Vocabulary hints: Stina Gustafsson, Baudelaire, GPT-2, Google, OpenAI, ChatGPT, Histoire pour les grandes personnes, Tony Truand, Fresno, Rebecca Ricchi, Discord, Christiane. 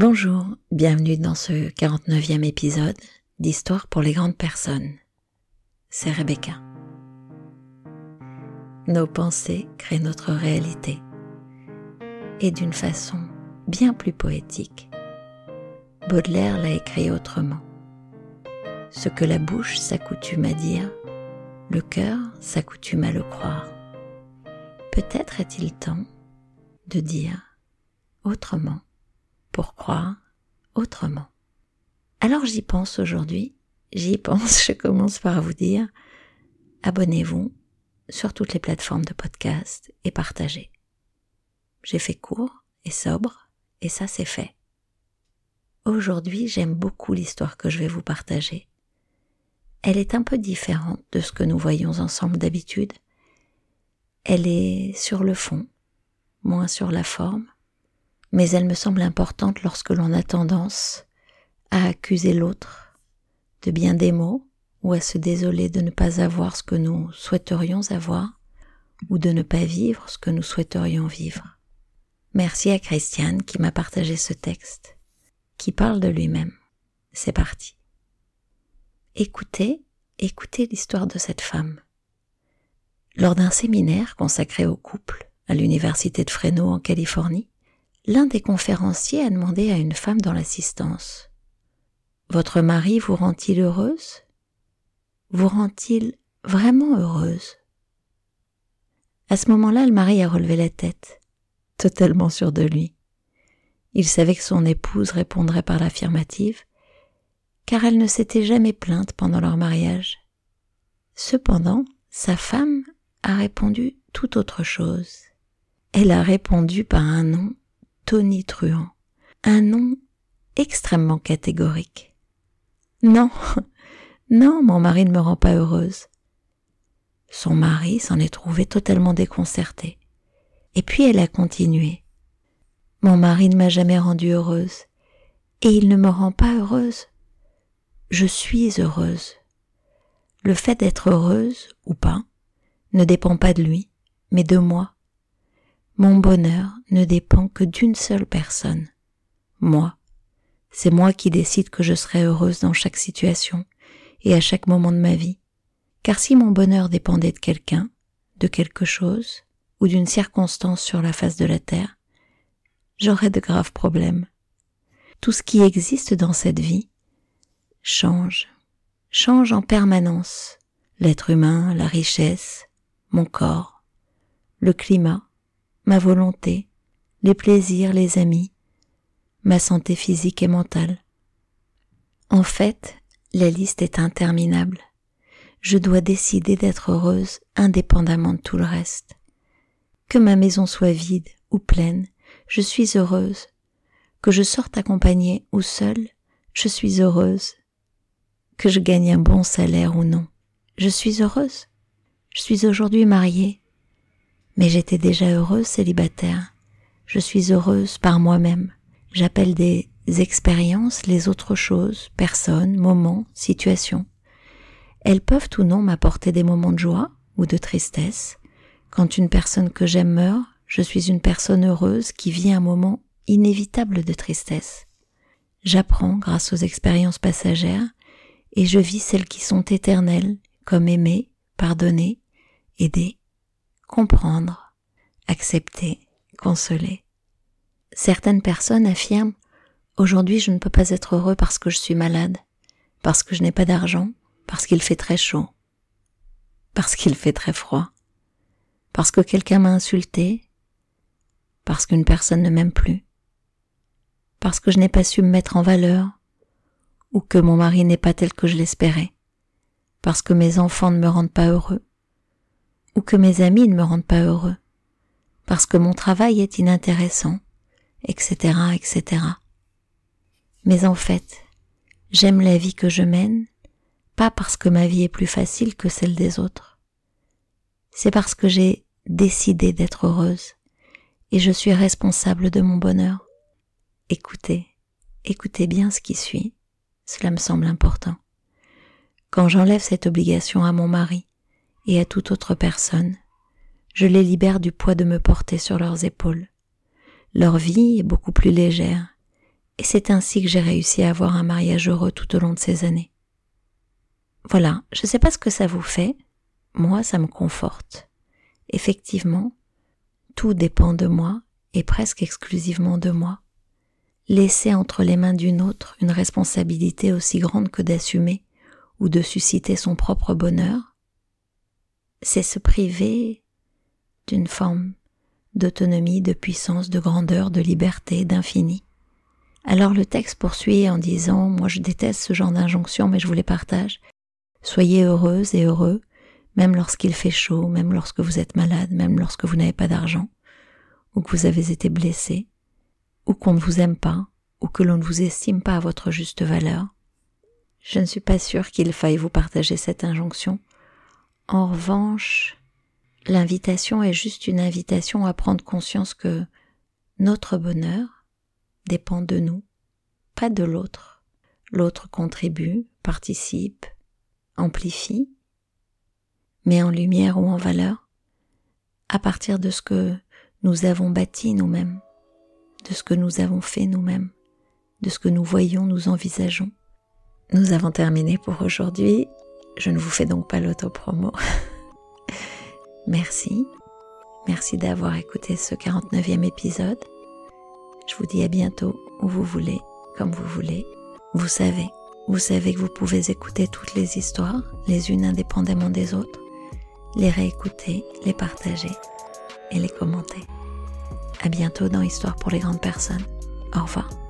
Bonjour, bienvenue dans ce 49e épisode d'Histoire pour les grandes personnes. C'est Rebecca. Nos pensées créent notre réalité, et d'une façon bien plus poétique. Baudelaire l'a écrit autrement. Ce que la bouche s'accoutume à dire, le cœur s'accoutume à le croire. Peut-être est-il temps de dire autrement. Pour croire autrement. Alors j'y pense aujourd'hui, je commence par vous dire, abonnez-vous sur toutes les plateformes de podcast et partagez. J'ai fait court et sobre, et ça c'est fait. Aujourd'hui, j'aime beaucoup l'histoire que je vais vous partager. Elle est un peu différente de ce que nous voyons ensemble d'habitude. Elle est sur le fond, moins sur la forme. Mais elle me semble importante lorsque l'on a tendance à accuser l'autre de bien des maux ou à se désoler de ne pas avoir ce que nous souhaiterions avoir ou de ne pas vivre ce que nous souhaiterions vivre. Merci à Christiane qui m'a partagé ce texte, qui parle de lui-même. C'est parti. Écoutez l'histoire de cette femme. Lors d'un séminaire consacré au couple à l'université de Fresno en Californie, l'un des conférenciers a demandé à une femme dans l'assistance « Votre mari vous rend-il heureuse ? Vous rend-il vraiment heureuse ?» À ce moment-là, le mari a relevé la tête, totalement sûr de lui. Il savait que son épouse répondrait par l'affirmative, car elle ne s'était jamais plainte pendant leur mariage. Cependant, sa femme a répondu tout autre chose. Elle a répondu par un nom, Tony Truand, un nom extrêmement catégorique. Non, mon mari ne me rend pas heureuse. Son mari s'en est trouvé totalement déconcerté. Et puis elle a continué. Mon mari ne m'a jamais rendue heureuse, et il ne me rend pas heureuse. Je suis heureuse. Le fait d'être heureuse, ou pas, ne dépend pas de lui, mais de moi. Mon bonheur ne dépend que d'une seule personne, moi. C'est moi qui décide que je serai heureuse dans chaque situation et à chaque moment de ma vie. Car si mon bonheur dépendait de quelqu'un, de quelque chose ou d'une circonstance sur la face de la terre, j'aurais de graves problèmes. Tout ce qui existe dans cette vie change en permanence. L'être humain, la richesse, mon corps, le climat, ma volonté, les plaisirs, les amis, ma santé physique et mentale. En fait, la liste est interminable. Je dois décider d'être heureuse indépendamment de tout le reste. Que ma maison soit vide ou pleine, je suis heureuse. Que je sorte accompagnée ou seule, je suis heureuse. Que je gagne un bon salaire ou non, je suis heureuse. Je suis aujourd'hui mariée. Mais j'étais déjà heureuse célibataire. Je suis heureuse par moi-même. J'appelle des expériences les autres choses, personnes, moments, situations. Elles peuvent ou non m'apporter des moments de joie ou de tristesse. Quand une personne que j'aime meurt, je suis une personne heureuse qui vit un moment inévitable de tristesse. J'apprends grâce aux expériences passagères et je vis celles qui sont éternelles, comme aimer, pardonner, aider, comprendre, accepter, consoler. Certaines personnes affirment « Aujourd'hui, je ne peux pas être heureux parce que je suis malade, parce que je n'ai pas d'argent, parce qu'il fait très chaud, parce qu'il fait très froid, parce que quelqu'un m'a insulté, parce qu'une personne ne m'aime plus, parce que je n'ai pas su me mettre en valeur, ou que mon mari n'est pas tel que je l'espérais, parce que mes enfants ne me rendent pas heureux, ou que mes amis ne me rendent pas heureux, parce que mon travail est inintéressant, etc., etc. Mais en fait, j'aime la vie que je mène, pas parce que ma vie est plus facile que celle des autres. C'est parce que j'ai décidé d'être heureuse, et je suis responsable de mon bonheur. Écoutez bien ce qui suit, cela me semble important. Quand j'enlève cette obligation à mon mari, et à toute autre personne, je les libère du poids de me porter sur leurs épaules. Leur vie est beaucoup plus légère, Et c'est ainsi que j'ai réussi à avoir un mariage heureux tout au long de ces années. Voilà, je ne sais pas ce que ça vous fait, moi ça me conforte. Effectivement, tout dépend de moi et presque exclusivement de moi. Laisser entre les mains d'une autre une responsabilité aussi grande que d'assumer ou de susciter son propre bonheur, c'est se priver d'une forme d'autonomie, de puissance, de grandeur, de liberté, d'infini. Alors le texte poursuit en disant « Moi je déteste ce genre d'injonction, mais je vous les partage. Soyez heureuses et heureux, même lorsqu'il fait chaud, même lorsque vous êtes malade, même lorsque vous n'avez pas d'argent, ou que vous avez été blessé, ou qu'on ne vous aime pas, ou que l'on ne vous estime pas à votre juste valeur. Je ne suis pas sûre qu'il faille vous partager cette injonction. En revanche, l'invitation est juste une invitation à prendre conscience que notre bonheur dépend de nous, pas de l'autre. L'autre contribue, participe, amplifie, met en lumière ou en valeur, à partir de ce que nous avons bâti nous-mêmes, de ce que nous avons fait nous-mêmes, de ce que nous voyons, nous envisageons. Nous avons terminé pour aujourd'hui. Je ne vous fais donc pas l'autopromo. Merci. Merci d'avoir écouté ce 49e épisode. Je vous dis à bientôt, où vous voulez, comme vous voulez. Vous savez que vous pouvez écouter toutes les histoires, les unes indépendamment des autres, les réécouter, les partager et les commenter. À bientôt dans Histoire pour les grandes personnes. Au revoir.